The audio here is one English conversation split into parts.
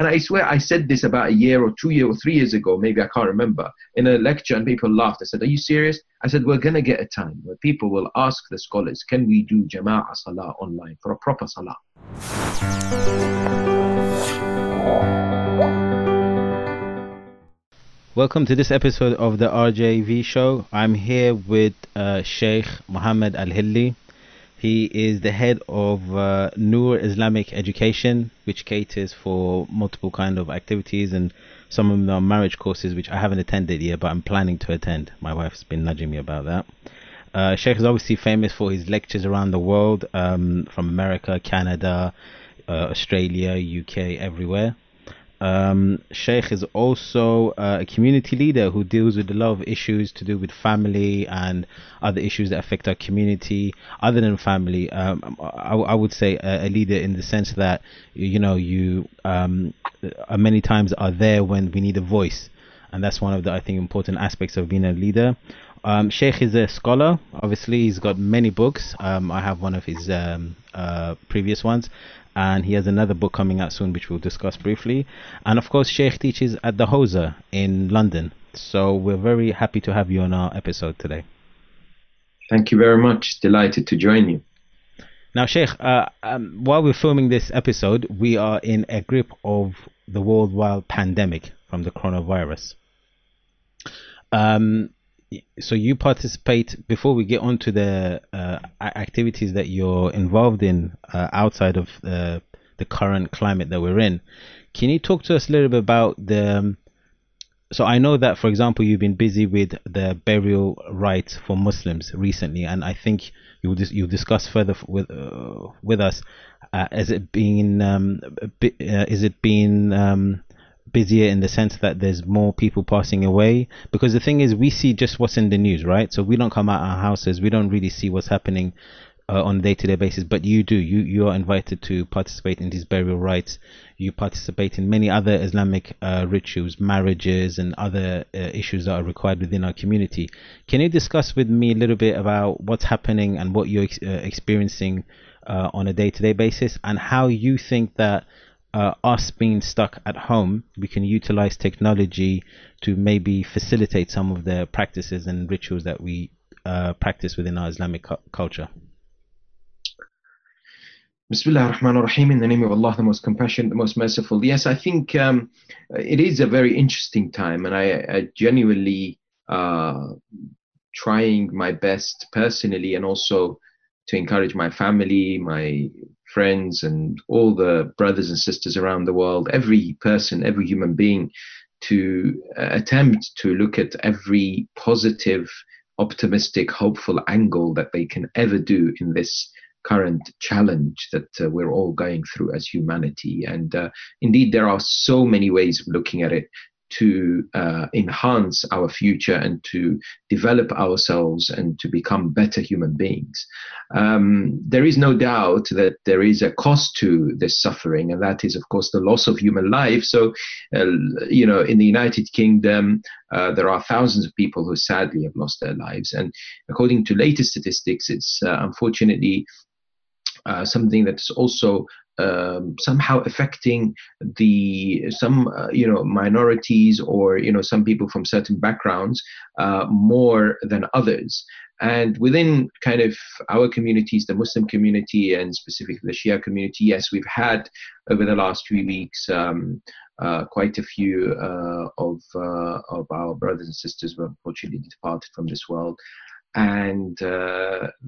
And I swear I said this about a year or 2 years or 3 years ago, maybe I can't remember, in a lecture, and people laughed. I said, are you serious? I said, we're going to get a time where people will ask the scholars, can we do Jama'a salah online for a proper salah? Welcome to this episode of the RJV show. I'm here with Sheikh Mohammed Al-Hilli. He is the head of Nur Islamic Education, which caters for multiple kind of activities and some of the marriage courses, which I haven't attended yet, but I'm planning to attend. My wife's been nudging me about that. Sheikh is obviously famous for his lectures around the world, from America, Canada, Australia, UK, everywhere. Sheikh is also a community leader who deals with a lot of issues to do with family and other issues that affect our community other than family. I would say a leader in the sense that, you know, you many times are there when we need a voice, and that's one of the, I think, important aspects of being a leader. Sheikh is a scholar. Obviously he's got many books. I have one of his previous ones, and he has another book coming out soon, which we'll discuss briefly. And of course, Sheikh teaches at the Hawza in London. So we're very happy to have you on our episode today. Thank you very much. Delighted to join you. Now, Sheikh, while we're filming this episode, we are in a grip of the worldwide pandemic from the coronavirus. So you participate, before we get on to the activities that you're involved in outside of the current climate that we're in, can you talk to us a little bit about the, so I know that, for example, you've been busy with the burial rites for Muslims recently, and I think you'll discuss further with us, is it being busier in the sense that there's more people passing away? Because the thing is, we see just what's in the news, right? So we don't come out of our houses, we don't really see what's happening on a day-to-day basis, but you do. You are invited to participate in these burial rites. You participate in many other Islamic rituals, marriages, and other issues that are required within our community. Can you discuss with me a little bit about what's happening and what you're experiencing on a day-to-day basis, and how you think that us being stuck at home, we can utilize technology to maybe facilitate some of the practices and rituals that we practice within our Islamic culture? Bismillahirrahmanirrahim, in the name of Allah, the most compassionate, the most merciful. Yes, I think it is a very interesting time, and I genuinely trying my best personally, and also to encourage my family, my friends, and all the brothers and sisters around the world, every person, every human being, to attempt to look at every positive, optimistic, hopeful angle that they can ever do in this current challenge that we're all going through as humanity. And indeed, there are so many ways of looking at it to enhance our future and to develop ourselves and to become better human beings. There is no doubt that there is a cost to this suffering, and that is, of course, the loss of human life. So, you know, in the United Kingdom, there are thousands of people who sadly have lost their lives. And according to latest statistics, it's unfortunately something that's also somehow affecting some minorities, or, you know, some people from certain backgrounds more than others. And within kind of our communities, the Muslim community and specifically the Shia community, yes, we've had over the last few weeks quite a few of our brothers and sisters who unfortunately departed from this world, and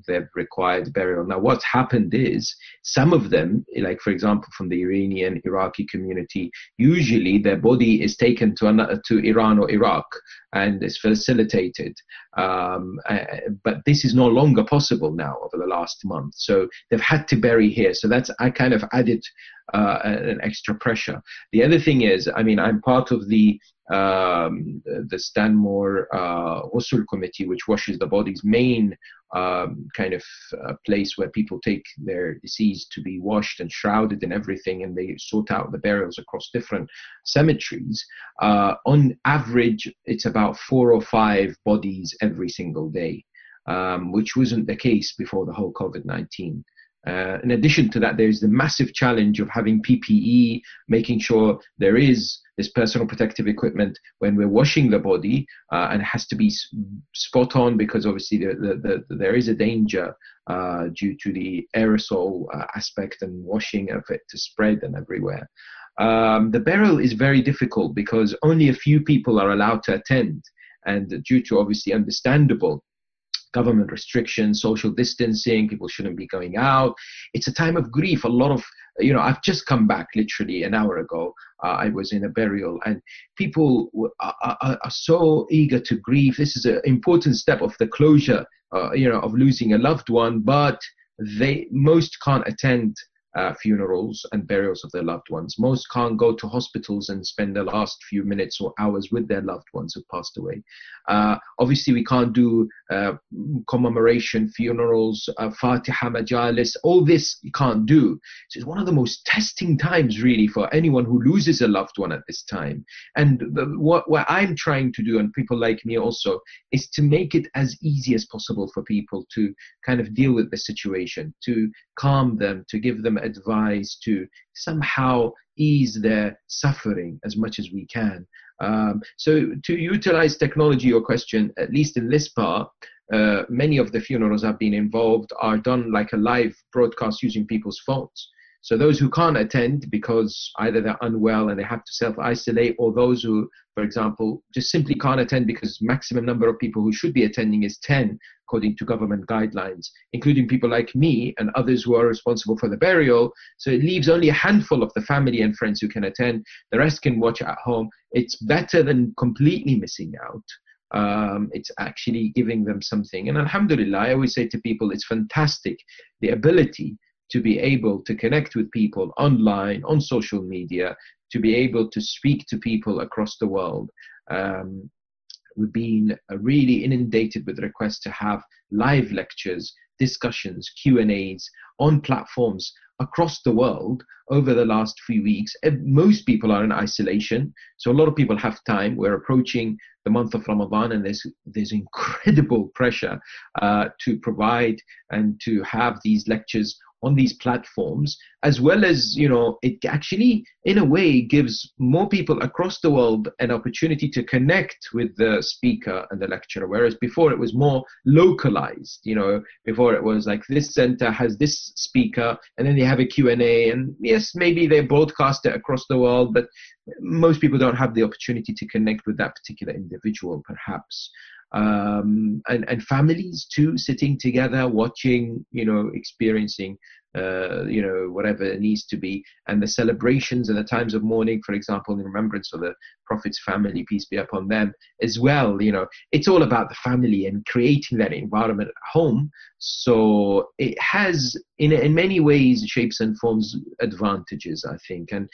they've required burial. Now, what's happened is some of them, like, for example, from the Iranian, Iraqi community, usually their body is taken to Iran or Iraq and is facilitated. But this is no longer possible now over the last month. So they've had to bury here. So that's, I kind of added an extra pressure. The other thing is, I mean, I'm part of the Stanmore Usul committee, which washes the body's main kind of place where people take their deceased to be washed and shrouded and everything, and they sort out the burials across different cemeteries. On average, it's about 4 or 5 bodies every single day, which wasn't the case before the whole COVID-19 In addition to that, there is the massive challenge of having PPE, making sure there is this personal protective equipment when we're washing the body, and it has to be spot on, because obviously there is a danger due to the aerosol aspect and washing of it to spread and everywhere. The burial is very difficult because only a few people are allowed to attend, and due to obviously understandable government restrictions, social distancing, people shouldn't be going out. It's a time of grief. A lot of, you know, I've just come back literally an hour ago. I was in a burial, and people are so eager to grieve. This is an important step of the closure, you know, of losing a loved one, but most can't attend funerals and burials of their loved ones. Most can't go to hospitals and spend the last few minutes or hours with their loved ones who passed away. Obviously we can't do commemoration funerals, Fatiha majalis, all this you can't do. So it's one of the most testing times really for anyone who loses a loved one at this time. And what I'm trying to do, and people like me also, is to make it as easy as possible for people to kind of deal with the situation, to calm them, to give them advice, to somehow ease their suffering as much as we can. So to utilize technology, your question, at least in this part, many of the funerals I've been involved are done like a live broadcast using people's phones. So those who can't attend because either they're unwell and they have to self-isolate, or those who, for example, just simply can't attend because maximum number of people who should be attending is 10, according to government guidelines, including people like me and others who are responsible for the burial. So it leaves only a handful of the family and friends who can attend. The rest can watch at home. It's better than completely missing out. It's actually giving them something. And alhamdulillah, I always say to people, it's fantastic, the ability to be able to connect with people online, on social media, to be able to speak to people across the world. We've been really inundated with requests to have live lectures, discussions, Q&As on platforms across the world over the last few weeks. Most people are in isolation, so a lot of people have time. We're approaching the month of Ramadan, and there's incredible pressure to provide and to have these lectures on these platforms, as well as, you know, it actually in a way gives more people across the world an opportunity to connect with the speaker and the lecturer, whereas before it was more localized. You know, before it was like this center has this speaker, and then they have a Q&A, and yes, maybe they broadcast it across the world, but most people don't have the opportunity to connect with that particular individual perhaps. And families too, sitting together, watching, you know, experiencing, you know, whatever it needs to be. And the celebrations and the times of mourning, for example, in remembrance of the Prophet's family, peace be upon them as well. You know, it's all about the family and creating that environment at home. So it has, in many ways, shapes and forms, advantages, I think. And,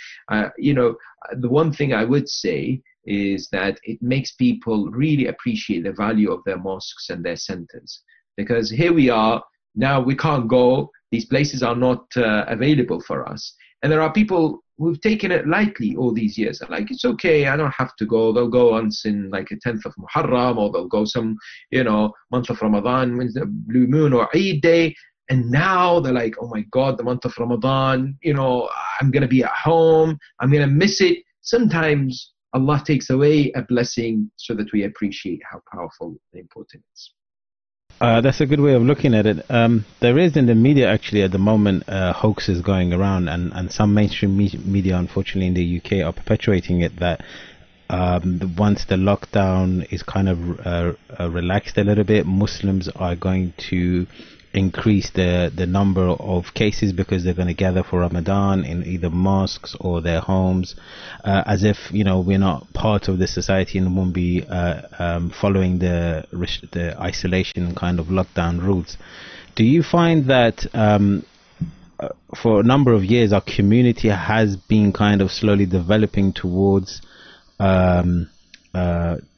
you know, the one thing I would say is that it makes people really appreciate the value of their mosques and their centers. Because here we are, now we can't go, these places are not available for us. And there are people who've taken it lightly all these years. They're like, it's okay, I don't have to go. They'll go once in like a 10th of Muharram, or they'll go some, you know, month of Ramadan, when's the blue moon or Eid day. And now they're like, oh my God, the month of Ramadan, you know, I'm gonna be at home, I'm gonna miss it. Sometimes Allah takes away a blessing so that we appreciate how powerful and important it is. That's a good way of looking at it. There is in the media actually at the moment hoaxes going around, and some mainstream media unfortunately in the UK are perpetuating it, that once the lockdown is kind of relaxed a little bit, Muslims are going to increase the number of cases because they're going to gather for Ramadan in either mosques or their homes, as if, you know, we're not part of this society and won't be following the isolation kind of lockdown rules. Do you find that for a number of years our community has been kind of slowly developing towards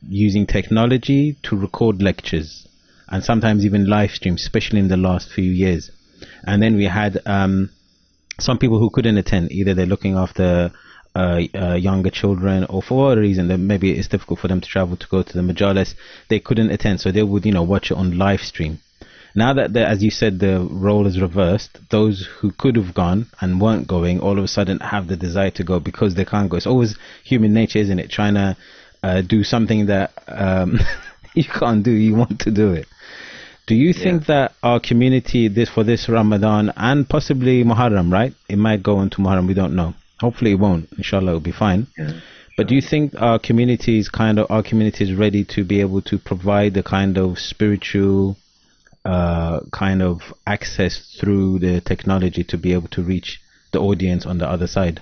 using technology to record lectures, and sometimes even live streams, especially in the last few years? And then we had some people who couldn't attend, either they're looking after younger children, or for whatever reason that maybe it's difficult for them to travel to go to the majalis, they couldn't attend, so they would, you know, watch it on live stream. Now that, as you said, the role is reversed, those who could have gone and weren't going all of a sudden have the desire to go because they can't go. It's always human nature, isn't it? Trying to do something that you can't do, you want to do it. Do you think that our community, for this Ramadan and possibly Muharram, right? It might go into Muharram, we don't know. Hopefully it won't. Inshallah, it'll be fine. Yeah. But do you think our community is ready to be able to provide the kind of spiritual kind of access through the technology to be able to reach the audience on the other side?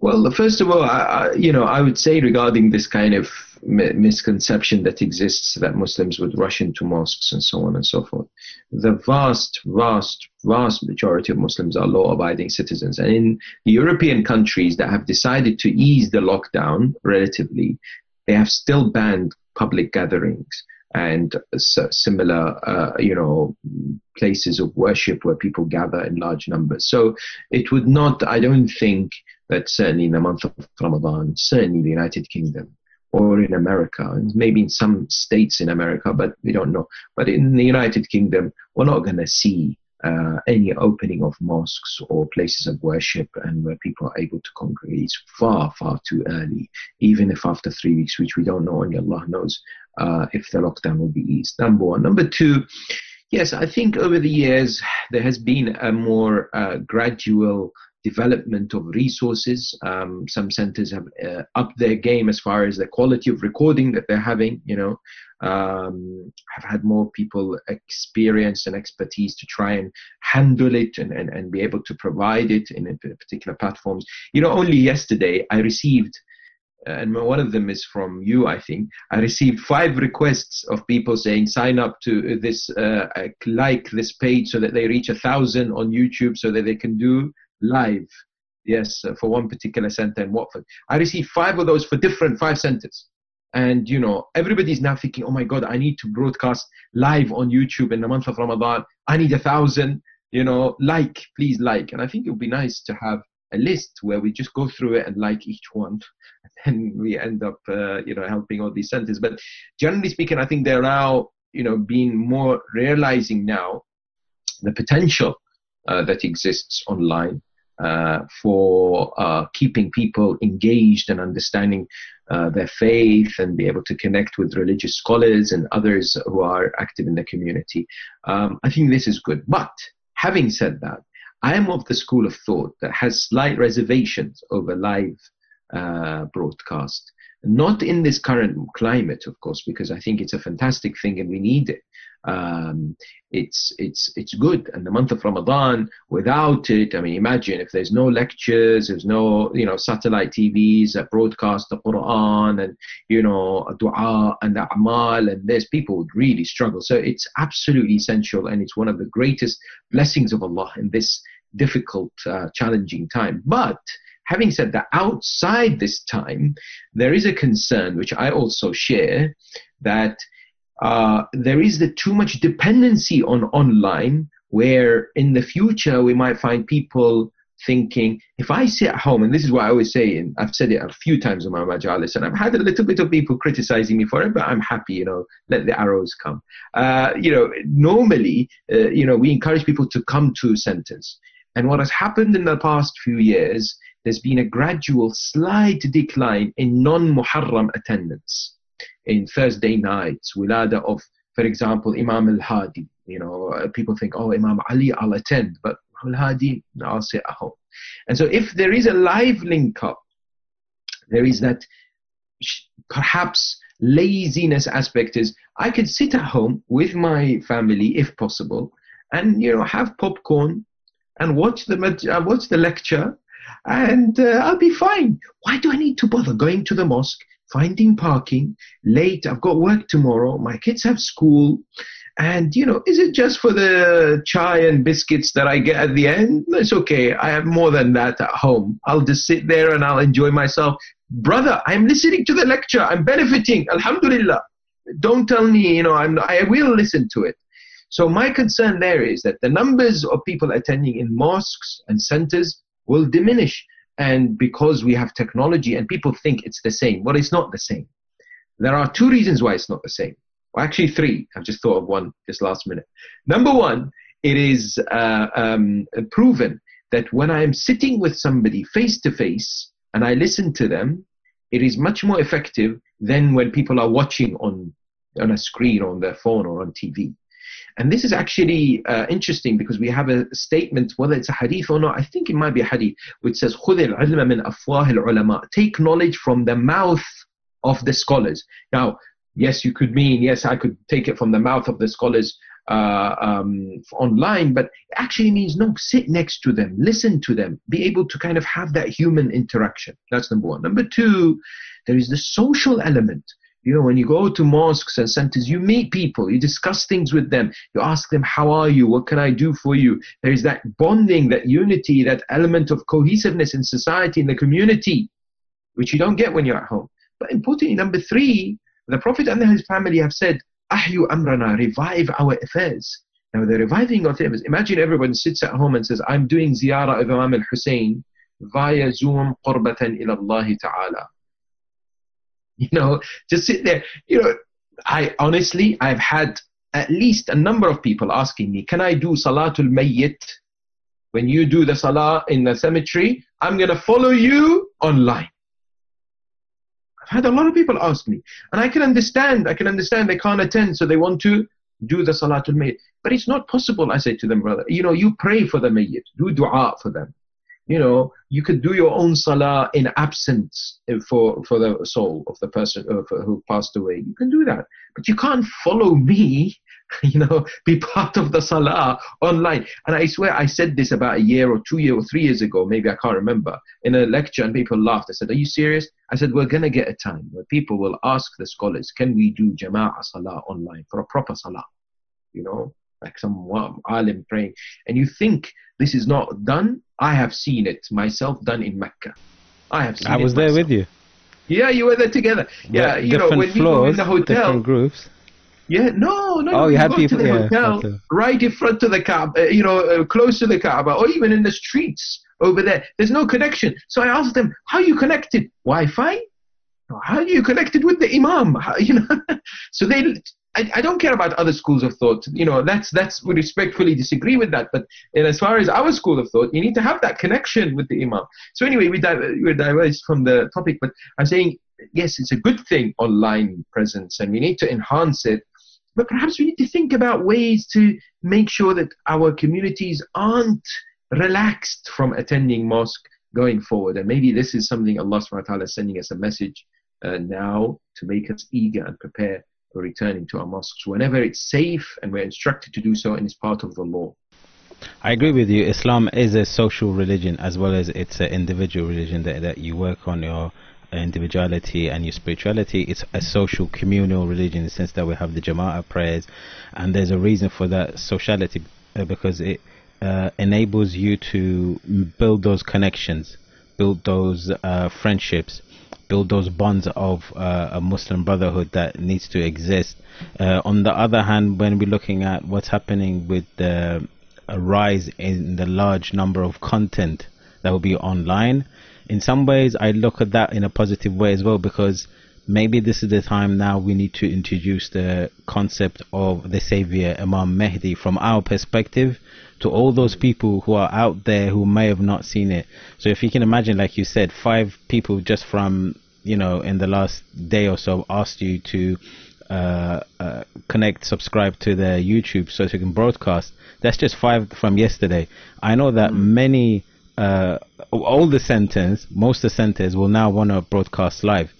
Well, first of all, I would say regarding this kind of misconception that exists that Muslims would rush into mosques and so on and so forth, the vast, vast, vast majority of Muslims are law-abiding citizens. And in the European countries that have decided to ease the lockdown relatively, they have still banned public gatherings and similar, places of worship where people gather in large numbers. So it would not, I don't think that certainly in the month of Ramadan, certainly in the United Kingdom, or in America, and maybe in some states in America, but we don't know. But in the United Kingdom, we're not going to see any opening of mosques or places of worship and where people are able to congregate. It's far, far too early, even if after 3 weeks, which we don't know, only Allah knows, if the lockdown will be eased. Number one. Number two, yes, I think over the years, there has been a more gradual development of resources. Some centers have upped their game as far as the quality of recording that they're having, have had more people experience and expertise to try and handle it and be able to provide it in particular platforms. Only yesterday I received, and one of them is from you, I think, I received 5 requests of people saying sign up to this, like this page so that they reach 1,000 on YouTube so that they can do live, yes, for one particular center in Watford. I received 5 of those for different 5 centers. And, everybody's now thinking, oh my God, I need to broadcast live on YouTube in the month of Ramadan. I need 1,000, please like. And I think it would be nice to have a list where we just go through it and like each one. And we end up, helping all these centers. But generally speaking, I think they're now, being more realizing now the potential that exists online for keeping people engaged and understanding their faith and be able to connect with religious scholars and others who are active in the community. I think this is good. But having said that, I am of the school of thought that has slight reservations over live broadcast. Not in this current climate, of course, because I think it's a fantastic thing and we need it. It's good. And the month of Ramadan, without it, I mean, imagine if there's no lectures, there's no, satellite TVs that broadcast the Quran and, dua and the a'mal and this, people would really struggle. So it's absolutely essential and it's one of the greatest blessings of Allah in this difficult, challenging time. But having said that, outside this time, there is a concern, which I also share, that there is too much dependency on online, where in the future we might find people thinking, if I sit at home, and this is what I always say, and I've said it a few times in my majalis, and I've had a little bit of people criticizing me for it, but I'm happy, let the arrows come. Normally, we encourage people to come to centers. And what has happened in the past few years, there's been a gradual slight decline in non-Muharram attendance, in Thursday nights, wilada of, for example, Imam Al-Hadi. People think, oh, Imam Ali, I'll attend, but Al-Hadi, no, I'll sit at home. And so if there is a live link-up, there is that perhaps laziness aspect is, I could sit at home with my family, if possible, and, have popcorn and watch the lecture, and I'll be fine. Why do I need to bother going to the mosque, finding parking late? I've got work tomorrow. My kids have school. And, is it just for the chai and biscuits that I get at the end? It's okay. I have more than that at home. I'll just sit there and I'll enjoy myself. Brother, I'm listening to the lecture. I'm benefiting. Alhamdulillah. Don't tell me, I will listen to it. So my concern there is that the numbers of people attending in mosques and centers will diminish, and because we have technology and people think it's the same. Well, it's not the same. There are 2 reasons why it's not the same. Well, actually three. I've just thought of one this last minute. Number one, it is proven that when I am sitting with somebody face to face and I listen to them, it is much more effective than when people are watching on a screen or on their phone or on TV. And this is actually interesting because we have a statement, whether it's a hadith or not, I think it might be a hadith, which says, خُذِ الْعِلْمَ مِنْ أَفْوَاهِ الْعُلَمَاءِ, take knowledge from the mouth of the scholars. Now, yes, you could mean, yes, I could take it from the mouth of the scholars online, but it actually means, no, sit next to them, listen to them, be able to kind of have that human interaction. That's number one. Number two, there is the social element. You know, when you go to mosques and centers, you meet people, you discuss things with them, you ask them, how are you? What can I do for you? There is that bonding, that unity, that element of cohesiveness in society, in the community, which you don't get when you're at home. But importantly, number three, the Prophet and his family have said, Ahyu Amrana, revive our affairs. Now, the reviving of affairs, imagine everyone sits at home and says, I'm doing ziyarah of Imam Al Hussein via Zoom, qurbatan ila Allah ta'ala. You know, just sit there. You know, I honestly, I've had at least a number of people asking me, can I do Salatul Mayyit? When you do the Salah in the cemetery, I'm going to follow you online. I've had a lot of people ask me. And I can understand they can't attend, so they want to do the Salatul Mayyit. But it's not possible, I say to them, brother. You know, you pray for the Mayyit. Do dua for them. You know, you could do your own salah in absence for the soul of the person who passed away. You can do that. But you can't follow me, you know, be part of the salah online. And I swear I said this about a year or 2 years or 3 years ago, maybe I can't remember, in a lecture, and people laughed. I said, are you serious? I said, we're going to get a time where people will ask the scholars, can we do Jama'a salah online for a proper salah? You know, like some alim praying. And you think this is not done? I have seen it myself done in Mecca. I have seen it. I was there with you. Yeah, you were there together. Yeah, you know, when we were in the hotel. Different groups. Yeah, no. Oh, you had people to the hotel, okay. Right in front of the Kaaba, you know, close to the Kaaba, or even in the streets over there. There's no connection. So I asked them, how are you connected? Wi-Fi? How are you connected with the Imam? How, you know? So they... I don't care about other schools of thought. You know, that's we respectfully disagree with that. But as far as our school of thought, you need to have that connection with the Imam. So anyway, we diverged from the topic. But I'm saying, yes, it's a good thing, online presence, and we need to enhance it. But perhaps we need to think about ways to make sure that our communities aren't relaxed from attending mosque going forward. And maybe this is something Allah subhanahu wa ta'ala is sending us a message now to make us eager and prepare for returning to our mosques whenever it's safe and we're instructed to do so and it's part of the law. I agree with you. Islam is a social religion as well as it's an individual religion that you work on your individuality and your spirituality. It's a social communal religion in the sense that we have the Jama'ah prayers, and there's a reason for that sociality because it enables you to build those connections, build those friendships, build those bonds of a Muslim brotherhood that needs to exist. On the other hand, when we're looking at what's happening with the rise in the large number of content that will be online, in some ways I look at that in a positive way as well, because maybe this is the time now we need to introduce the concept of the Savior Imam Mahdi from our perspective to all those people who are out there who may have not seen it. So if you can imagine, like you said, 5 people just from, you know, in the last day or so asked you to connect, subscribe to their YouTube so you can broadcast. That's just 5 from yesterday. I know that many, most of the centers will now want to broadcast live.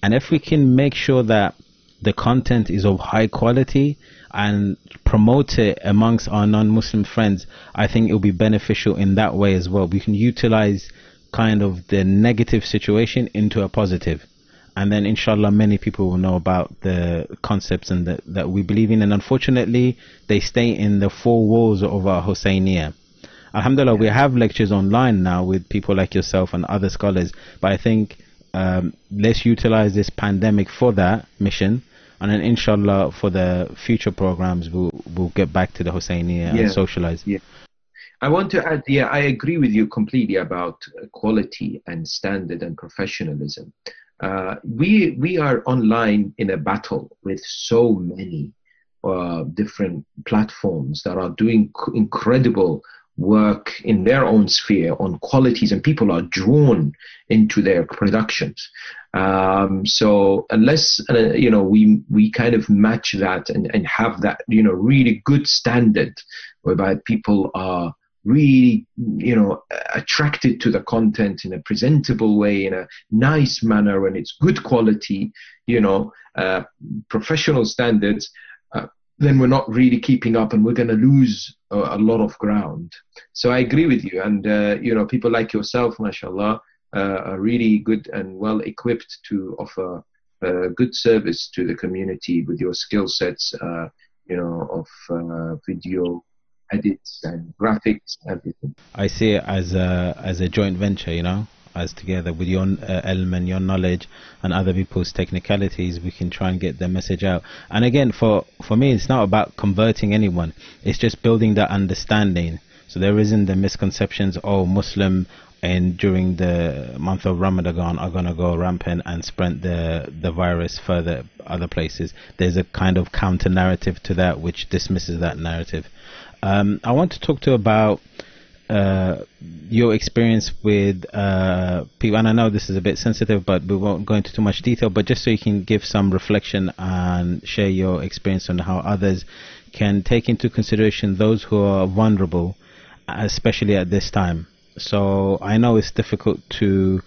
And if we can make sure that the content is of high quality and promote it amongst our non-Muslim friends, I think it will be beneficial in that way as well. We can utilize kind of the negative situation into a positive, and then inshallah many people will know about the concepts and that we believe in, and unfortunately they stay in the 4 walls of our Husayniyya. Alhamdulillah, we have lectures online now with people like yourself and other scholars, but I think let's utilize this pandemic for that mission, and then inshallah for the future programs we'll get back to the Husayniyya and socialize. I want to add, I agree with you completely about quality and standard and professionalism. We are online in a battle with so many different platforms that are doing incredible work in their own sphere on qualities, and people are drawn into their productions. So unless you know, we kind of match that and have that, you know, really good standard whereby people are really, you know, attracted to the content in a presentable way, in a nice manner, and it's good quality, you know, professional standards, then we're not really keeping up, and we're going to lose a lot of ground. So I agree with you, and you know, people like yourself, mashallah, are really good and well equipped to offer good service to the community with your skill sets, you know, of video edits and graphics, everything. I see it as a joint venture, you know, as together with your ilm and your knowledge and other people's technicalities, we can try and get the message out. And again, for me, it's not about converting anyone, it's just building that understanding, so there isn't the misconceptions, oh, Muslim and during the month of Ramadan are going to go rampant and spread the virus further other places. There's a kind of counter narrative to that which dismisses that narrative. I want to talk to you about your experience with people, and I know this is a bit sensitive, but we won't go into too much detail, but just so you can give some reflection and share your experience on how others can take into consideration those who are vulnerable, especially at this time. So I know it's difficult to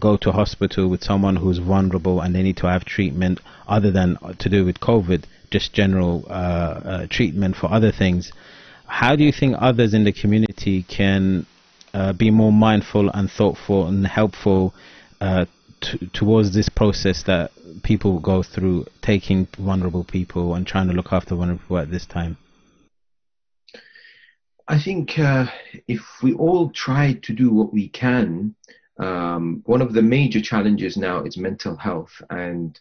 go to hospital with someone who's vulnerable and they need to have treatment other than to do with COVID, just general treatment for other things. How do you think others in the community can be more mindful and thoughtful and helpful towards this process that people go through, taking vulnerable people and trying to look after vulnerable people at this time? I think if we all try to do what we can, one of the major challenges now is mental health. And,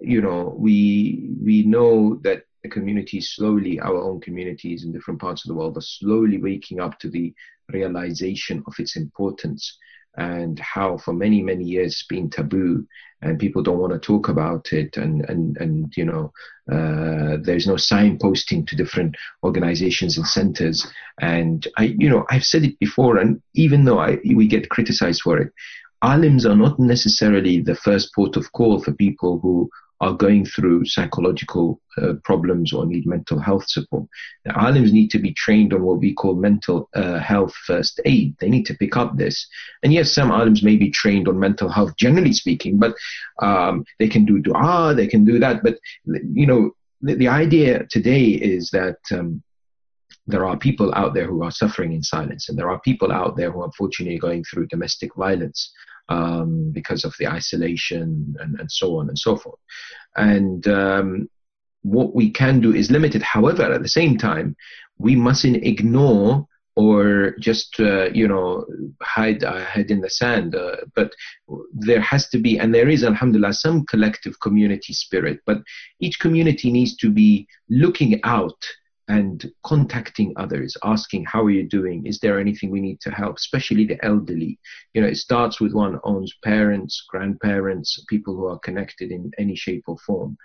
you know, we know that the community slowly, our own communities in different parts of the world, are slowly waking up to the realization of its importance, and how for many, many years it's been taboo and people don't want to talk about it, and you know, there's no signposting to different organizations and centers. And you know, I've said it before, and even though we get criticized for it, alims are not necessarily the first port of call for people who are going through psychological problems or need mental health support. The alims need to be trained on what we call mental health first aid. They need to pick up this. And yes, some alims may be trained on mental health, generally speaking, but they can do dua, they can do that. But, you know, the idea today is that there are people out there who are suffering in silence, and there are people out there who are unfortunately going through domestic violence because of the isolation and so on and so forth. And what we can do is limited. However, at the same time, we mustn't ignore or just, you know, hide our head in the sand. But there has to be, and there is, alhamdulillah, some collective community spirit. But each community needs to be looking out and contacting others, asking, how are you doing? Is there anything we need to help, especially the elderly? You know, it starts with one's parents, grandparents, people who are connected in any shape or form.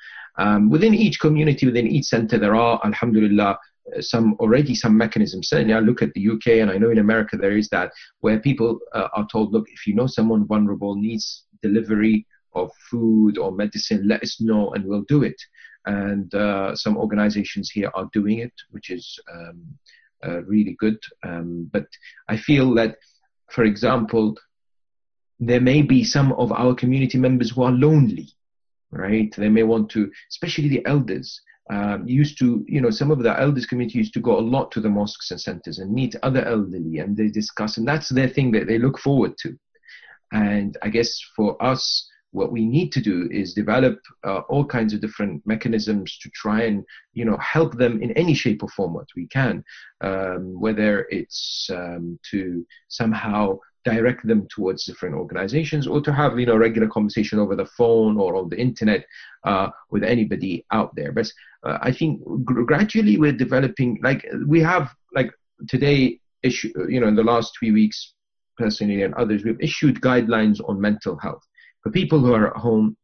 Within each community, within each center, there are, alhamdulillah, some mechanisms. Certainly I look at the UK, and I know in America there is that, where people are told, look, if you know someone vulnerable needs delivery of food or medicine, let us know and we'll do it. And some organizations here are doing it, which is really good. But I feel that, for example, there may be some of our community members who are lonely, right? They may want to, especially the elders, used to, you know, some of the elders community used to go a lot to the mosques and centers and meet other elderly, and they discuss, and that's their thing that they look forward to. And I guess for us, what we need to do is develop all kinds of different mechanisms to try and, you know, help them in any shape or form that we can, whether it's to somehow direct them towards different organizations, or to have, you know, regular conversation over the phone or on the internet with anybody out there. But I think gradually we're developing, like we have, like today, issue, you know, in the last 3 weeks, personally and others, we've issued guidelines on mental health. for people who are at home,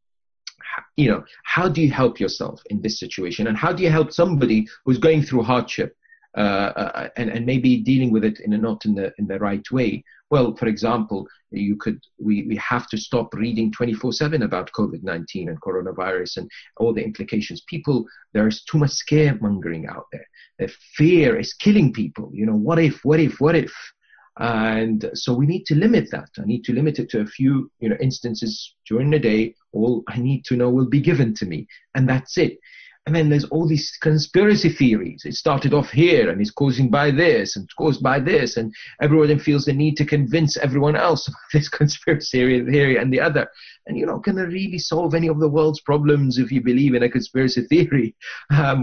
you know, how do you help yourself in this situation, and how do you help somebody who's going through hardship and maybe dealing with it in a not in the right way? Well, for example, you could, we have to stop reading 24/7 about COVID-19 and coronavirus and all the implications. People, there's too much scaremongering out there. The fear is killing people. You know, what if, what if, what if? And so we need to limit that. I need to limit it to a few, you know, instances during the day. All I need to know will be given to me, and that's it. And then there's all these conspiracy theories. It started off here, and it's causing by this, and it's caused by this, and everyone then feels the need to convince everyone else about this conspiracy theory and the other. And you're not going to really solve any of the world's problems if you believe in a conspiracy theory,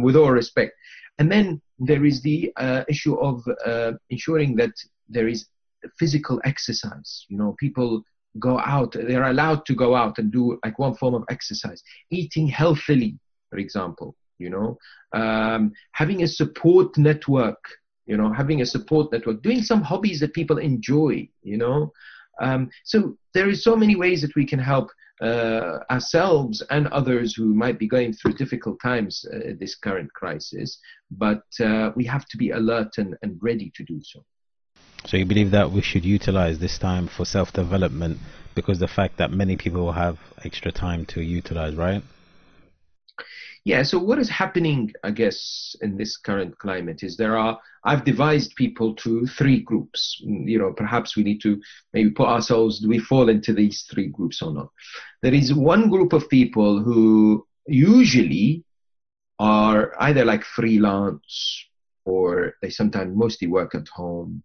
with all respect. And then there is the issue of ensuring that there is physical exercise. You know, people go out, they're allowed to go out and do like one form of exercise, eating healthily, for example, you know, having a support network, you know, doing some hobbies that people enjoy, you know. So there is so many ways that we can help ourselves and others who might be going through difficult times, this current crisis, but we have to be alert and ready to do so. So you believe that we should utilize this time for self-development, because the fact that many people will have extra time to utilize, right? Yeah, so what is happening, I guess, in this current climate is there are, I've devised people to three groups. You know, perhaps we need to maybe put ourselves, do we fall into these three groups or not? There is one group of people who usually are either like freelance, or they sometimes mostly work at home,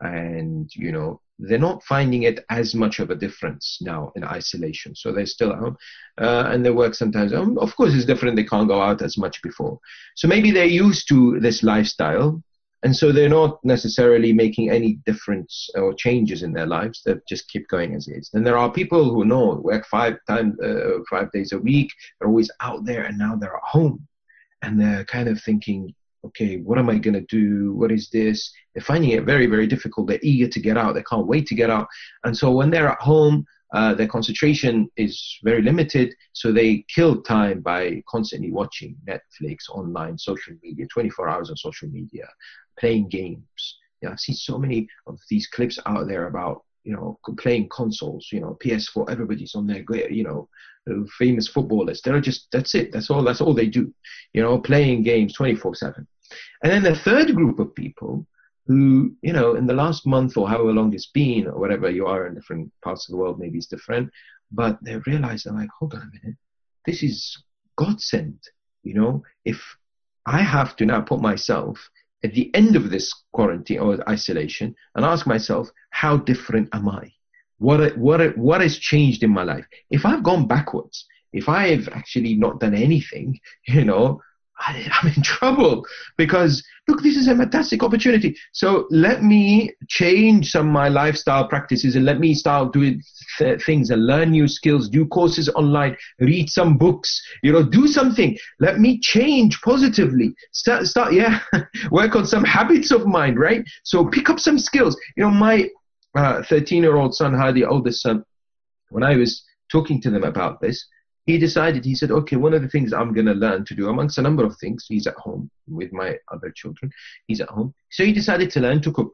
and, you know, they're not finding it as much of a difference now in isolation. So they're still at home, and they work sometimes. Of course, it's different. They can't go out as much before. So maybe they're used to this lifestyle, and so they're not necessarily making any difference or changes in their lives. They just keep going as is. Then there are people who know, work five days a week. They're always out there, and now they're at home, and they're kind of thinking, okay, what am I going to do? What is this? They're finding it very, very difficult. They're eager to get out. They can't wait to get out. And so when they're at home, their concentration is very limited. So they kill time by constantly watching Netflix, online, social media, 24 hours on social media, playing games. Yeah, I see so many of these clips out there about, you know, playing consoles, you know, PS4, everybody's on their, you know, famous footballers. They're just, that's it. That's all they do, you know, playing games 24/7. And then the third group of people who, you know, in the last month or however long it's been, or whatever you are in different parts of the world, maybe it's different, but they realize, they're like, hold on a minute, this is God sent, you know, if I have to now put myself at the end of this quarantine or isolation and ask myself, how different am I? What has changed in my life? If I've gone backwards, if I've actually not done anything, you know, I'm in trouble, because look, this is a fantastic opportunity. So let me change some of my lifestyle practices, and let me start doing things and learn new skills, do courses online, read some books, you know, do something. Let me change positively. Yeah, work on some habits of mine, right? So pick up some skills. You know, my 13-year-old son, Hadi, oldest son, when I was talking to them about this, he decided, he said, okay, one of the things I'm going to learn to do, amongst a number of things, he's at home with my other children, he's at home. So he decided to learn to cook.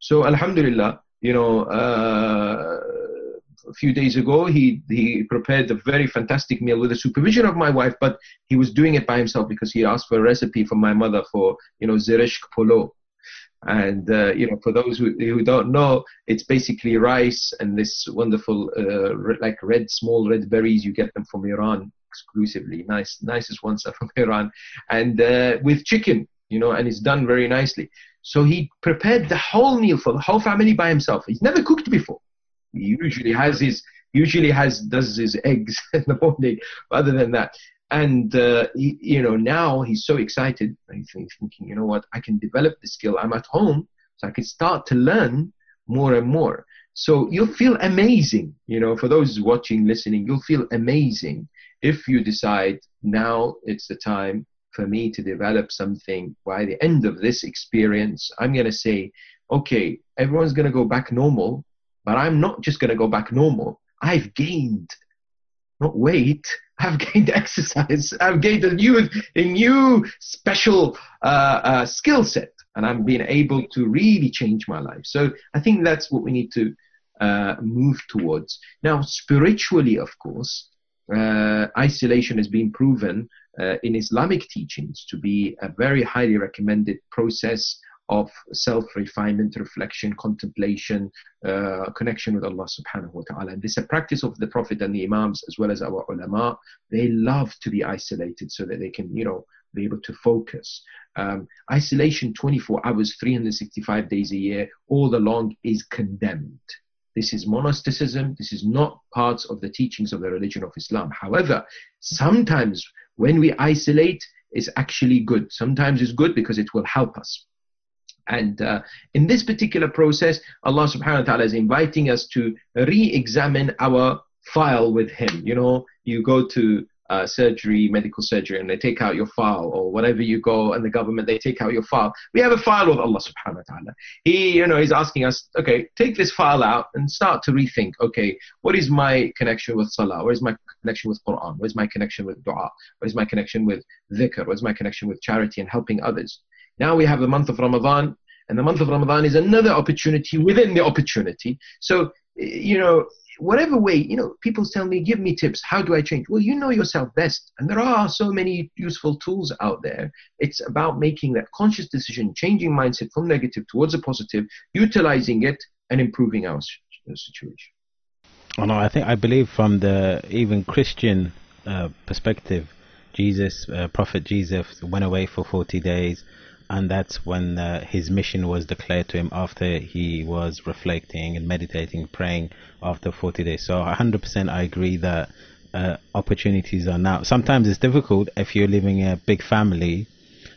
So Alhamdulillah, you know, a few days ago, he prepared a very fantastic meal with the supervision of my wife, but he was doing it by himself because he asked for a recipe from my mother for, you know, zirishk polo. And, you know, for those who don't know, it's basically rice and this wonderful, like small red berries. You get them from Iran exclusively. Nicest ones are from Iran. And with chicken, you know, and it's done very nicely. So he prepared the whole meal for the whole family by himself. He's never cooked before. He usually has his, does his eggs in the morning, other than that. And, he, you know, now he's so excited. He's thinking, you know what, I can develop the skill. I'm at home, so I can start to learn more and more. So you'll feel amazing. You know, for those watching, listening, you'll feel amazing if you decide now it's the time for me to develop something. By the end of this experience, I'm going to say, okay, everyone's going to go back normal, but I'm not just going to go back normal. I've gained not weight. I've gained exercise. I've gained a new special skill set, and I'm being able to really change my life. So I think that's what we need to move towards. Now, spiritually, of course, isolation has been proven in Islamic teachings to be a very highly recommended process of self-refinement, reflection, contemplation, connection with Allah subhanahu wa ta'ala. And this is a practice of the Prophet and the Imams, as well as our ulama. They love to be isolated so that they can, you know, be able to focus. Isolation 24 hours, 365 days a year, all along is condemned. This is monasticism. This is not part of the teachings of the religion of Islam. However, sometimes when we isolate, it's actually good. Sometimes it's good because it will help us. And in this particular process, Allah subhanahu wa ta'ala is inviting us to re-examine our file with Him. You know, you go to surgery, medical surgery, and they take out your file, or whatever you go and the government, they take out your file. We have a file with Allah subhanahu wa ta'ala. He, you know, He's asking us, okay, take this file out and start to rethink, okay, what is my connection with salah? What is my connection with Quran? What is my connection with dua? What is my connection with dhikr? What is my connection with charity and helping others? Now we have the month of Ramadan, and the month of Ramadan is another opportunity within the opportunity. So, you know, whatever way, you know, people tell me, give me tips, how do I change? Well, you know yourself best, and there are so many useful tools out there. It's about making that conscious decision, changing mindset from negative towards a positive, utilizing it, and improving our situation. Well, no, I believe from the even Christian perspective, Prophet Jesus went away for 40 days. And that's when his mission was declared to him after he was reflecting and meditating, praying after 40 days. So 100% I agree that opportunities are now. Sometimes it's difficult if you're living in a big family,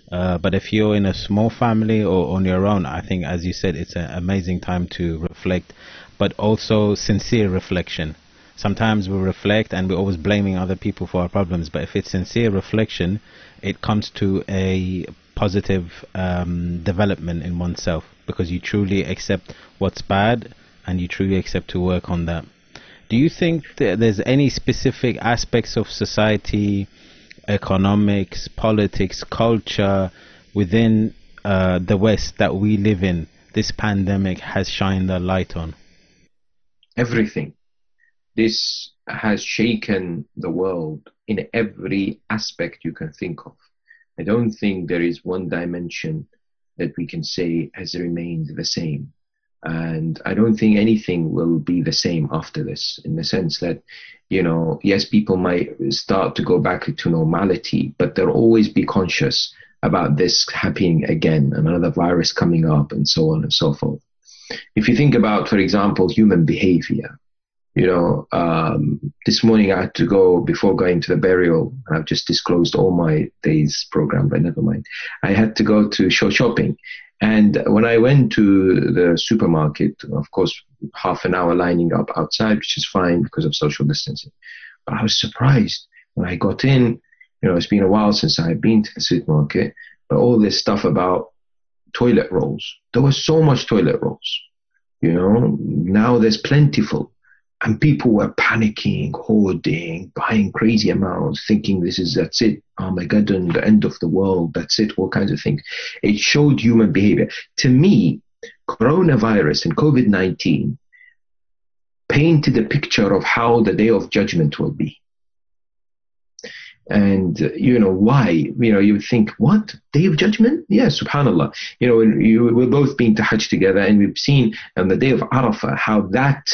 but if you're in a small family or on your own, I think, as you said, it's an amazing time to reflect, but also sincere reflection. Sometimes we reflect and we're always blaming other people for our problems, but if it's sincere reflection, it comes to a positive development in oneself, because you truly accept what's bad and you truly accept to work on that. Do you think that there's any specific aspects of society, economics, politics, culture within the West that we live in, this pandemic has shined a light on? Everything. This has shaken the world in every aspect you can think of. I don't think there is one dimension that we can say has remained the same. And I don't think anything will be the same after this, in the sense that, you know, yes, people might start to go back to normality, but they'll always be conscious about this happening again, and another virus coming up, and so on and so forth. If you think about, for example, human behavior, you know, this morning I had to go, before going to the burial, and I've just disclosed all my day's program, but never mind. I had to go to shopping. And when I went to the supermarket, of course, half an hour lining up outside, which is fine because of social distancing. But I was surprised when I got in, you know, it's been a while since I've been to the supermarket, but all this stuff about toilet rolls. There was so much toilet rolls, you know, now there's plentiful. And people were panicking, hoarding, buying crazy amounts, thinking that's it, Armageddon, the end of the world, that's it, all kinds of things. It showed human behavior. To me, coronavirus and COVID-19 painted a picture of how the day of judgment will be. And, you know, why? You know, you would think, what? Day of judgment? Yeah, subhanAllah. You know, we've both been to Hajj together, and we've seen on the day of Arafah how that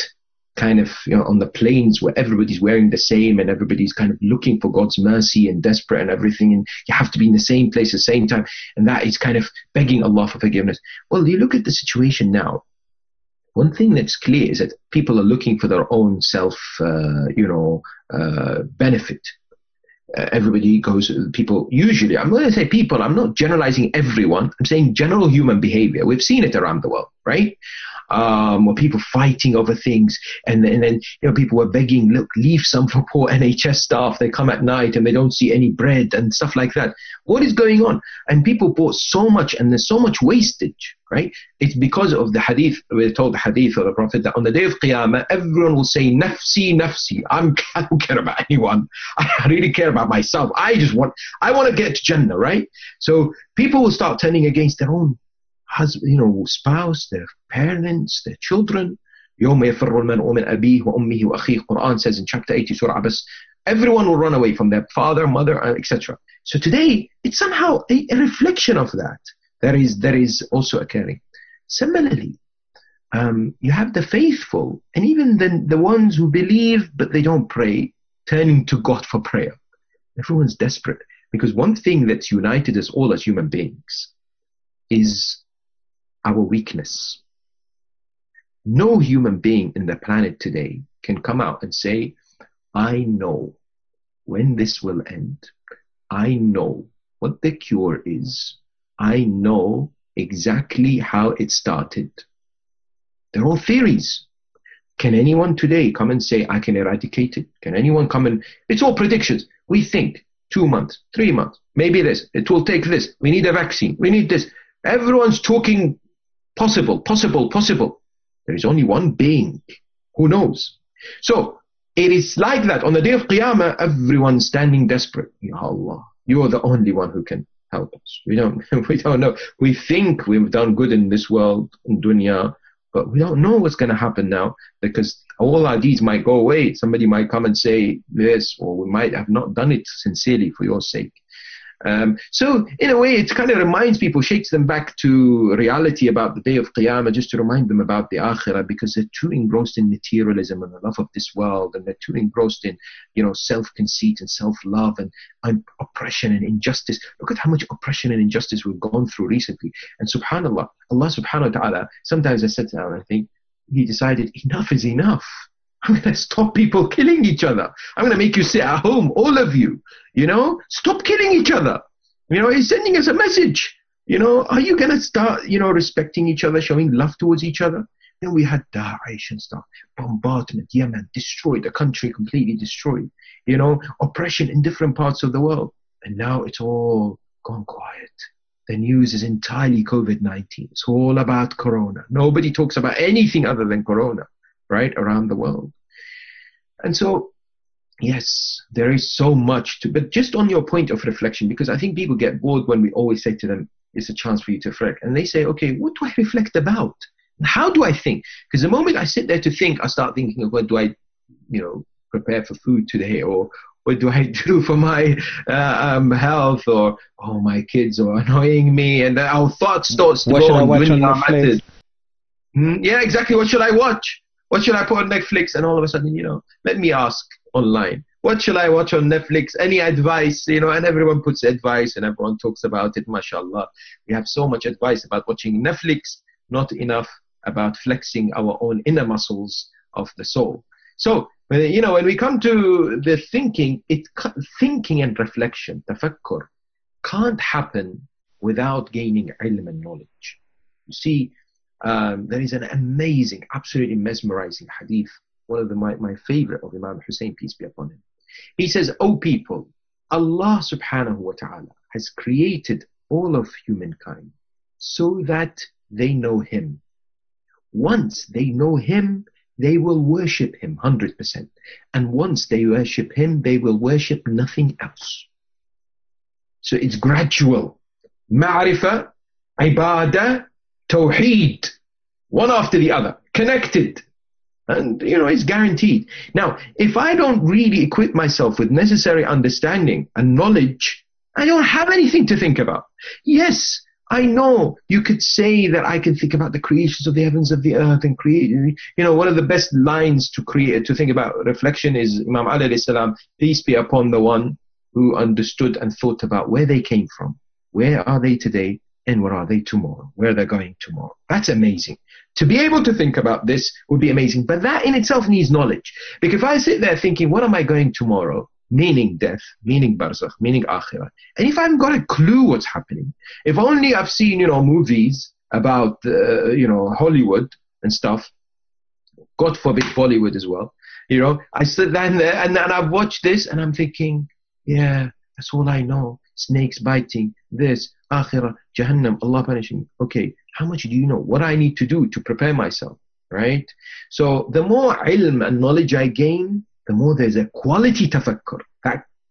kind of, you know, on the plains where everybody's wearing the same and everybody's kind of looking for God's mercy and desperate and everything, and you have to be in the same place at the same time, and that is kind of begging Allah for forgiveness. Well, you look at the situation now, one thing that's clear is that people are looking for their own self, benefit. Everybody goes, people usually, I'm going to say people, I'm not generalizing everyone, I'm saying general human behavior. We've seen it around the world, right? or people fighting over things. And then, you know, people were begging, look, leave some for poor NHS staff. They come at night and they don't see any bread and stuff like that. What is going on? And people bought so much, and there's so much wastage, right? It's because of the hadith. We're told the hadith of the Prophet that on the day of Qiyamah, everyone will say, nafsi, nafsi. I don't care about anyone. I really care about myself. I want to get to Jannah, right? So people will start turning against their own husband, you know, spouse, their parents, their children. Quran says in chapter 80, Surah Abbas, everyone will run away from their father, mother, etc. So today, it's somehow a reflection of that. There is also occurring. Similarly, you have the faithful, and even then the ones who believe but they don't pray, turning to God for prayer. Everyone's desperate, because one thing that's united us all as human beings is our weakness. No human being in the planet today can come out and say, I know when this will end. I know what the cure is. I know exactly how it started. They're all theories. Can anyone today come and say, I can eradicate it? Can anyone come and... It's all predictions. We think 2 months, 3 months, maybe this. It will take this. We need a vaccine. We need this. Everyone's talking possible, possible, possible. There is only one being who knows. So it is like that. On the day of Qiyamah, everyone's standing desperate. Ya Allah, you are the only one who can help us. We don't know. We think we've done good in this world, in dunya, but we don't know what's going to happen now, because all our deeds might go away. Somebody might come and say this, or we might have not done it sincerely for your sake. So in a way, it kind of reminds people, shakes them back to reality about the day of Qiyamah, just to remind them about the Akhirah, because they're too engrossed in materialism and the love of this world, and they're too engrossed in, you know, self-conceit and self-love and oppression and injustice. Look at how much oppression and injustice we've gone through recently. And subhanAllah, Allah subhanahu wa ta'ala, sometimes I sit down and I think, He decided enough is enough. I'm going to stop people killing each other. I'm going to make you sit at home, all of you. You know, stop killing each other. You know, He's sending us a message. You know, are you going to start, you know, respecting each other, showing love towards each other? Then we had Daesh and stuff, bombardment, Yemen, destroyed the country, completely destroyed. You know, oppression in different parts of the world. And now it's all gone quiet. The news is entirely COVID-19. It's all about Corona. Nobody talks about anything other than Corona, right, around the world. And so, yes, there is so much to, but just on your point of reflection, because I think people get bored when we always say to them, it's a chance for you to reflect. And they say, okay, what do I reflect about? How do I think? Because the moment I sit there to think, I start thinking of what do I, you know, prepare for food today, or what do I do for my health, or, oh, my kids are annoying me, and our thoughts start to go. Yeah, exactly. What should I watch? What should I put on Netflix? And all of a sudden, you know, let me ask online. What should I watch on Netflix? Any advice? You know, and everyone puts advice and everyone talks about it, mashallah. We have so much advice about watching Netflix, not enough about flexing our own inner muscles of the soul. So, you know, when we come to the thinking, thinking and reflection, tafakkur, can't happen without gaining ilm and knowledge. You see, there is an amazing, absolutely mesmerizing hadith, one of my favorite of Imam Al Hussein, peace be upon him. He says, O people, Allah subhanahu wa ta'ala has created all of humankind so that they know Him. Once they know Him, they will worship Him 100%. And once they worship Him, they will worship nothing else. So it's gradual. Ma'rifah, ibadah, tawheed, one after the other, connected. And, you know, it's guaranteed. Now, if I don't really equip myself with necessary understanding and knowledge, I don't have anything to think about. Yes, I know you could say that I can think about the creations of the heavens of the earth and create, you know, one of the best lines to think about reflection is Imam Ali alayhi salam, peace be upon the one who understood and thought about where they came from, where are they today, and where are they tomorrow? Where they're going tomorrow? That's amazing. To be able to think about this would be amazing. But that in itself needs knowledge. Because if I sit there thinking, what am I going tomorrow? Meaning death, meaning barzakh, meaning akhirah. And if I haven't got a clue what's happening, if only I've seen, you know, movies about, you know, Hollywood, and stuff. God forbid Bollywood as well. You know, I sit down there and I've watched this and I'm thinking, yeah, that's all I know. Snakes biting, this, Akhirah, Jahannam, Allah punishing me. Okay, how much do you know? What I need to do to prepare myself, right? So the more ilm and knowledge I gain, the more there's a quality tafakkur.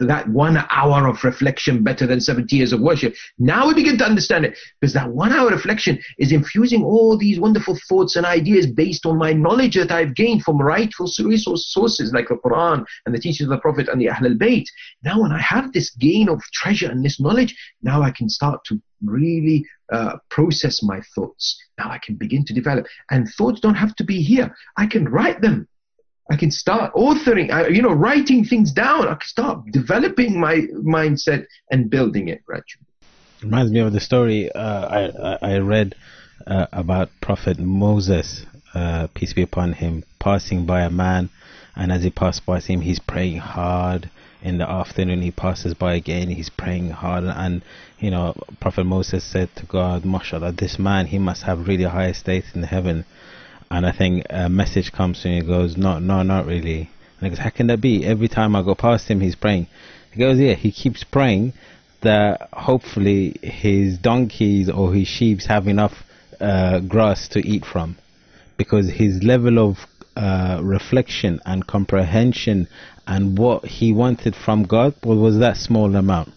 That 1 hour of reflection better than 70 years of worship. Now we begin to understand it, because that 1 hour reflection is infusing all these wonderful thoughts and ideas based on my knowledge that I've gained from rightful resource sources like the Quran and the teachings of the Prophet and the Ahlul Bayt. Now when I have this gain of treasure and this knowledge, now I can start to really process my thoughts. Now I can begin to develop. And thoughts don't have to be here. I can write them. I can start authoring, you know, writing things down. I can start developing my mindset and building it gradually. Reminds me of the story I read about Prophet Moses, peace be upon him, passing by a man, and as he passed by him, he's praying hard. In the afternoon, he passes by again, he's praying hard, and you know, Prophet Moses said to God, mashallah, this man, he must have really high estate in heaven. And I think a message comes to me and goes, no, not really. And I goes, how can that be? Every time I go past him, he's praying. He goes, yeah, he keeps praying that hopefully his donkeys or his sheep have enough grass to eat from. Because his level of reflection and comprehension and what he wanted from God was that small amount.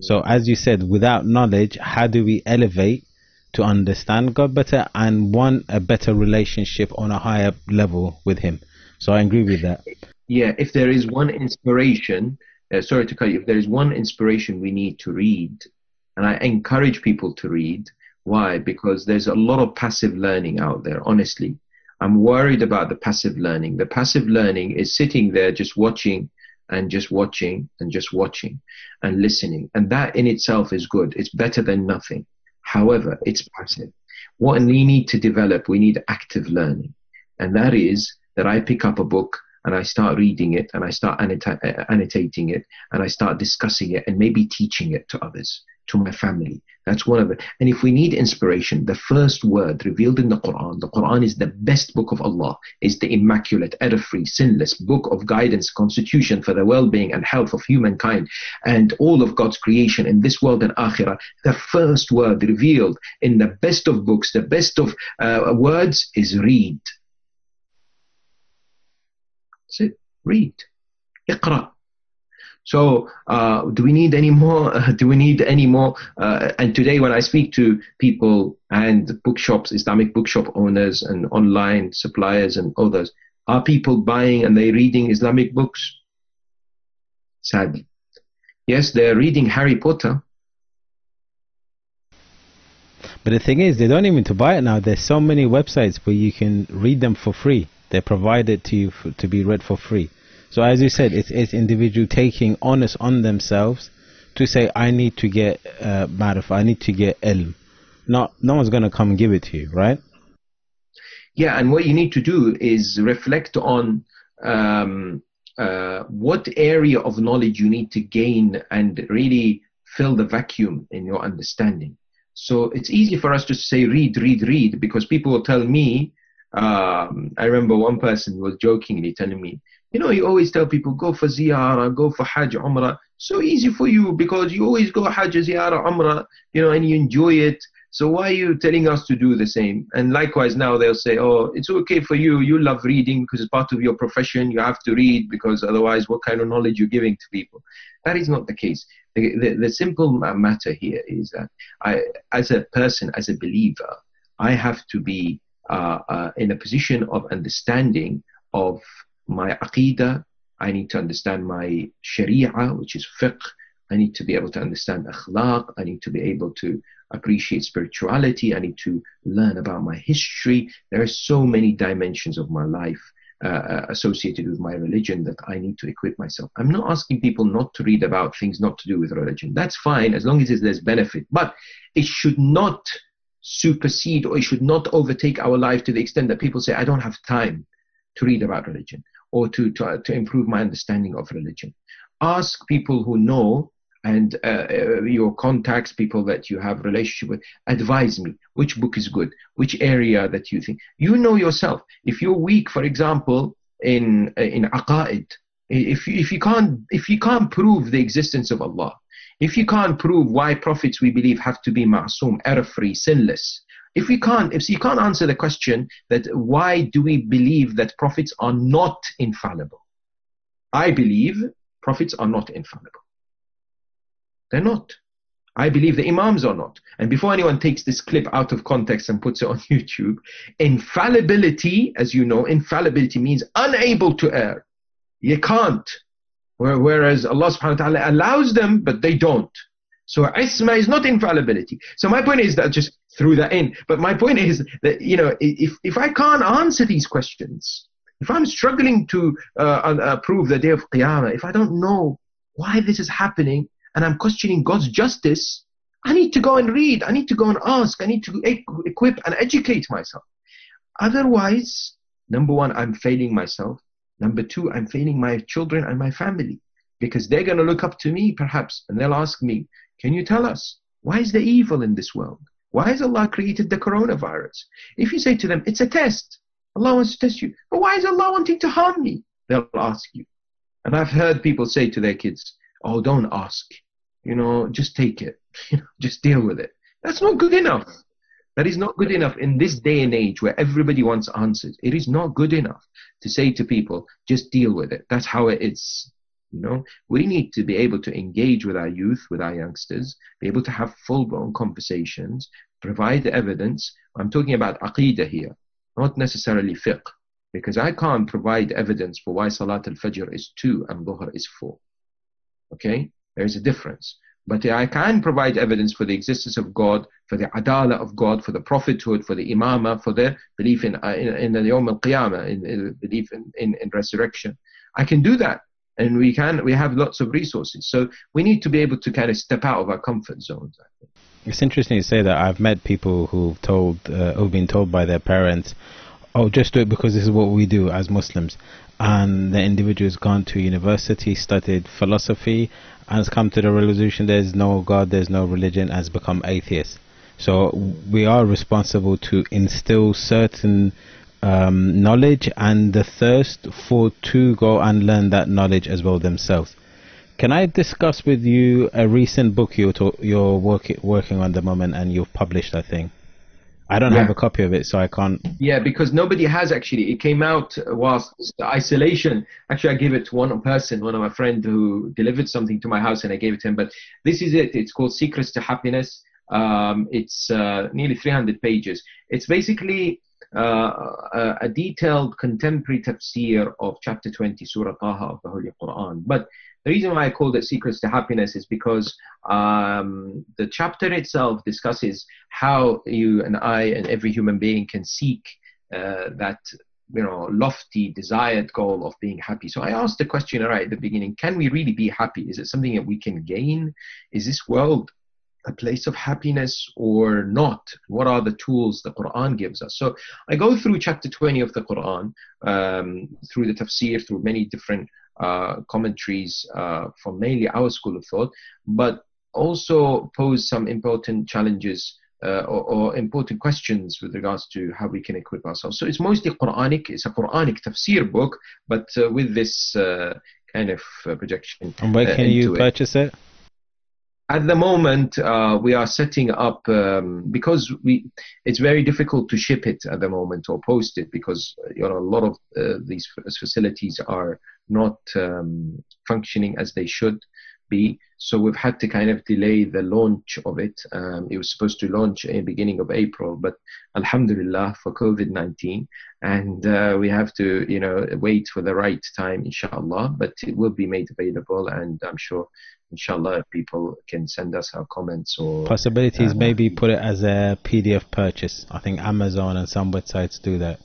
So as you said, without knowledge, how do we elevate to understand God better and want a better relationship on a higher level with Him? So I agree with that. Yeah, if there is one inspiration, sorry to cut you, if there is one inspiration we need to read, and I encourage people to read. Why? Because there's a lot of passive learning out there, honestly. I'm worried about the passive learning. The passive learning is sitting there just watching and just watching and just watching and listening. And that in itself is good. It's better than nothing. However, it's passive. What we need to develop, we need active learning. And that is that I pick up a book and I start reading it and I start annotating it and I start discussing it and maybe teaching it to others, to my family. That's one of it. And if we need inspiration, the first word revealed in the Quran is the best book of Allah, is the immaculate, error-free, sinless book of guidance, constitution for the well-being and health of humankind and all of God's creation in this world and Akhirah. The first word revealed in the best of books, the best of words is read. That's it. Read. Iqra. So do we need any more? And today when I speak to people and bookshops, Islamic bookshop owners and online suppliers and others, are people buying and they reading Islamic books? Sadly. Yes, they're reading Harry Potter. But the thing is, they don't even to buy it now. There's so many websites where you can read them for free. They're provided to you to be read for free. So as you said, it's individual taking onus on themselves to say, I need to get ma'rifah, I need to get ilm. No one's going to come and give it to you, right? Yeah, and what you need to do is reflect on what area of knowledge you need to gain and really fill the vacuum in your understanding. So it's easy for us to say, read, because people will tell me, I remember one person was jokingly telling me, you know, you always tell people, go for ziyarah, go for Hajj, Umrah. So easy for you because you always go Hajj, ziyarah, Umrah, you know, and you enjoy it. So why are you telling us to do the same? And likewise now they'll say, oh, it's okay for you. You love reading because it's part of your profession. You have to read because otherwise what kind of knowledge you're giving to people? That is not the case. The simple matter here is that I, as a person, as a believer, I have to be in a position of understanding of my aqeedah. I need to understand my sharia, which is fiqh. I need to be able to understand akhlaq. I need to be able to appreciate spirituality. I need to learn about my history. There are so many dimensions of my life associated with my religion that I need to equip myself. I'm not asking people not to read about things not to do with religion. That's fine as long as there's benefit. But it should not supersede or it should not overtake our life to the extent that people say, I don't have time to read about religion or to improve my understanding of religion. Ask people who know and your contacts, people that you have relationship with, advise me which book is good, which area that you think. You know yourself. If you're weak, for example, in aqeedah, if you can't prove the existence of Allah, if you can't prove why prophets we believe have to be ma'soom, error-free, sinless, if you can't answer the question that why do we believe that prophets are not infallible? I believe prophets are not infallible. They're not. I believe the imams are not. And before anyone takes this clip out of context and puts it on YouTube, infallibility, as you know, infallibility means unable to err. You can't. Whereas Allah subhanahu wa ta'ala allows them, but they don't. So isma is not infallibility. So my point is that, just threw that in, but my point is that, you know, if I can't answer these questions, if I'm struggling to prove the day of Qiyamah, if I don't know why this is happening, and I'm questioning God's justice, I need to go and read, I need to go and ask, I need to equip and educate myself. Otherwise, number one, I'm failing myself. Number two, I'm failing my children and my family, because they're going to look up to me perhaps, and they'll ask me, can you tell us, why is there evil in this world? Why has Allah created the coronavirus? If you say to them, it's a test, Allah wants to test you, but why is Allah wanting to harm me? They'll ask you. And I've heard people say to their kids, oh, don't ask, you know, just take it, just deal with it. That's not good enough. That is not good enough in this day and age where everybody wants answers. It is not good enough to say to people, just deal with it. That's how it is. You know, we need to be able to engage with our youth, with our youngsters, be able to have full-blown conversations, provide the evidence. I'm talking about aqeedah here, not necessarily fiqh, because I can't provide evidence for why Salat al-Fajr is 2 and Dhuhr is 4. Okay? There is a difference. But I can provide evidence for the existence of God, for the adala of God, for the prophethood, for the imamah, for their belief in the Yawm al-Qiyamah, in resurrection. I can do that. And we have lots of resources. So we need to be able to kind of step out of our comfort zones, I think. It's interesting you say that. I've met people who've been told by their parents, oh, just do it because this is what we do as Muslims. And the individual's gone to university, studied philosophy, and has come to the realization there's no God, there's no religion, has become atheist. So we are responsible to instill certain knowledge and the thirst to go and learn that knowledge as well themselves. Can I discuss with you a recent book you're working on at the moment, and you've published, I think? I don't have a copy of it, so I can't. Yeah, because nobody has actually. It came out whilst isolation. Actually, I gave it to one person, one of my friends who delivered something to my house, and I gave it to him. But this is it. It's called Secrets to Happiness. It's nearly 300 pages. It's basically a detailed contemporary tafsir of chapter 20, Surah Taha of the Holy Quran. But the reason why I called it Secrets to Happiness is because the chapter itself discusses how you and I and every human being can seek that, you know, lofty desired goal of being happy. So I asked the question right at the beginning, can we really be happy? Is it something that we can gain? Is this world a place of happiness or not? What are the tools the Quran gives us? So I go through chapter 20 of the Quran, through the tafsir, through many different commentaries from mainly our school of thought, but also pose some important challenges or important questions with regards to how we can equip ourselves. So it's mostly Quranic. It's a Quranic tafsir book, but with this kind of projection. And where can you purchase it? At the moment, we are setting up, because it's very difficult to ship it at the moment or post it, because, you know, a lot of these facilities are not functioning as they should be. So we've had to kind of delay the launch of it. It was supposed to launch in the beginning of April, but Alhamdulillah for COVID-19, and we have to, you know, wait for the right time, inshallah, but it will be made available, and I'm sure, inshallah, people can send us our comments or possibilities. Maybe put it as a PDF purchase. I think Amazon and some websites do that.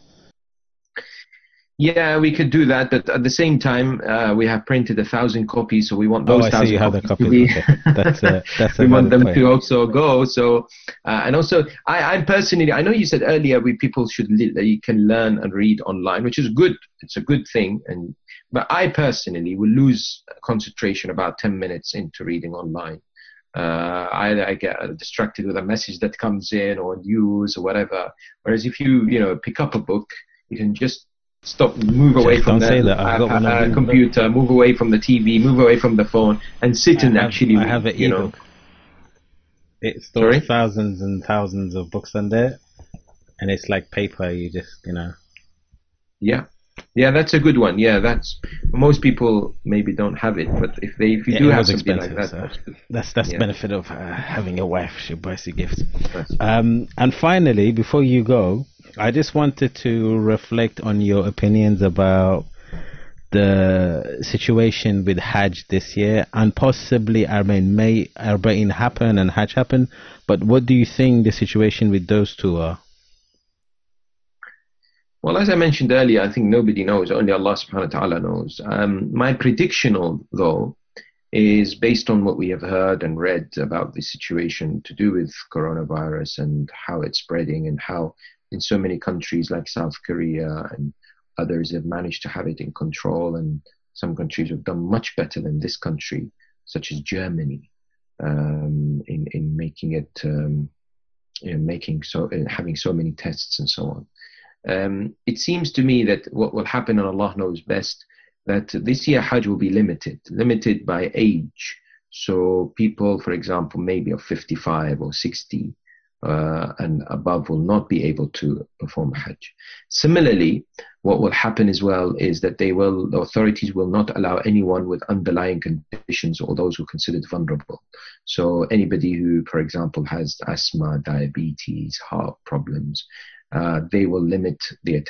Yeah, we could do that, but at the same time, we have printed 1,000 copies, so we want those 1,000 copies to be... that's we want them to also go. So, and also, I personally, I know you said earlier, people should, you can learn and read online, which is good. It's a good thing, and But I personally will lose concentration about 10 minutes into reading online. Either I get distracted with a message that comes in or news or whatever. Whereas if you, pick up a book, you can just stop, move away from the computer, move away from the TV, move away from the phone, and sit and actually read. I have an e-book. It stores thousands and thousands of books on there, and it's like paper. You just, Yeah, yeah, that's a good one. Yeah, that's most people maybe don't have it, but if they, if you do have something like that, so that's the benefit of having a wife. She buys you gifts. And finally, before you go, I just wanted to reflect on your opinions about the situation with Hajj this year, and possibly may Arba'in happen and Hajj happen, but what do you think the situation with those two are? Well, as I mentioned earlier, I think nobody knows, only Allah subhanahu wa ta'ala knows. My prediction, though, is based on what we have heard and read about the situation to do with coronavirus and how it's spreading, and how in so many countries like South Korea and others have managed to have it in control, and some countries have done much better than this country, such as Germany, in making it, having so many tests and so on. It seems to me that what will happen, and Allah knows best, that this year Hajj will be limited by age. So people, for example, maybe of 55 or 60 and above will not be able to perform Hajj. Similarly, what will happen as well is that the authorities will not allow anyone with underlying conditions or those who are considered vulnerable. So anybody who, for example, has asthma, diabetes, heart problems, they will limit their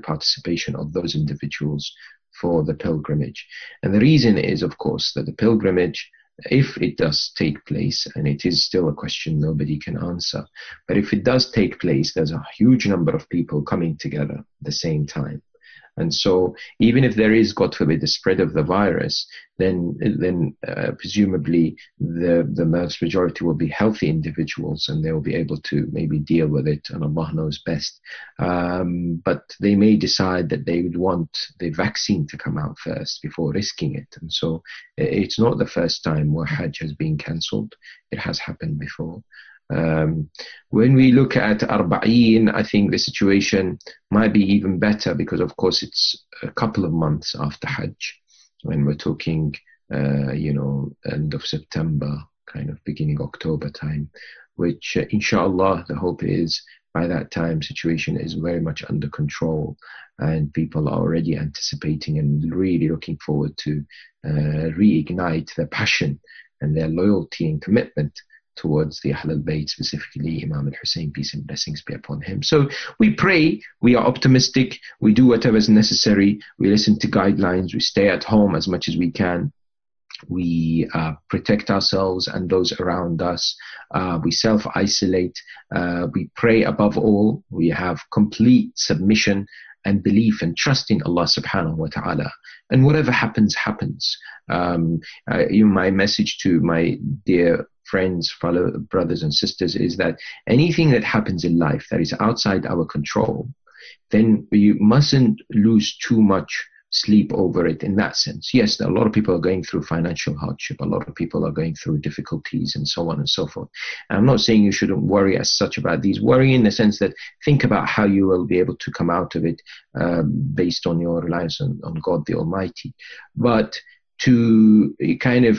participation of those individuals for the pilgrimage. And the reason is, of course, that the pilgrimage, if it does take place, and it is still a question nobody can answer, but if it does take place, there's a huge number of people coming together at the same time. And so even if there is, God forbid, the spread of the virus, then presumably the vast majority will be healthy individuals, and they will be able to maybe deal with it, and Allah knows best. But they may decide that they would want the vaccine to come out first before risking it. And so it's not the first time where Hajj has been cancelled. It has happened before. When we look at Arba'een, I think the situation might be even better, because of course it's a couple of months after Hajj, when we're talking end of September, kind of beginning October time, which inshallah the hope is by that time situation is very much under control, and people are already anticipating and really looking forward to reignite their passion and their loyalty and commitment towards the Ahlul Bayt, specifically Imam Al Hussein, peace and blessings be upon him. So we pray, we are optimistic, we do whatever is necessary, we listen to guidelines, we stay at home as much as we can, we protect ourselves and those around us, we self-isolate, we pray above all, we have complete submission and belief and trust in Allah subhanahu wa ta'ala. And whatever happens, happens. My message to my dear friends, fellow brothers and sisters is that anything that happens in life that is outside our control, then you mustn't lose too much sleep over it in that sense. Yes, a lot of people are going through financial hardship. A lot of people are going through difficulties and so on and so forth. And I'm not saying you shouldn't worry as such about these. Worry in the sense that think about how you will be able to come out of it based on your reliance on God the Almighty. But to kind of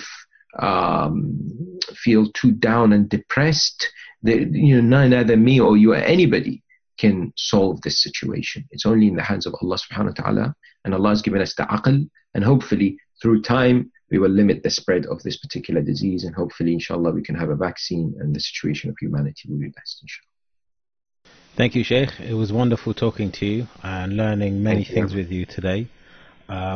feel too down and depressed, that, neither me or you or anybody can solve this situation. It's only in the hands of Allah subhanahu wa ta'ala, and Allah has given us the aql, and hopefully through time we will limit the spread of this particular disease, and hopefully inshallah we can have a vaccine and the situation of humanity will be best, inshallah. Thank you, Sheikh. It was wonderful talking to you and learning many things with you today.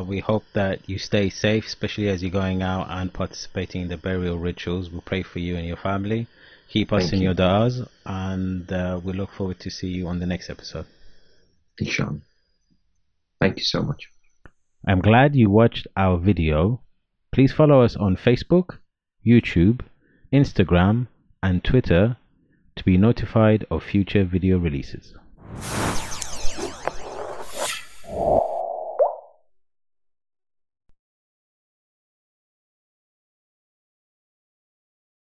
We hope that you stay safe, especially as you're going out and participating in the burial rituals. We pray for you and your family. Keep us in your du'as, and we look forward to see you on the next episode. Inshallah. Thank you so much. I'm glad you watched our video. Please follow us on Facebook, YouTube, Instagram, and Twitter to be notified of future video releases.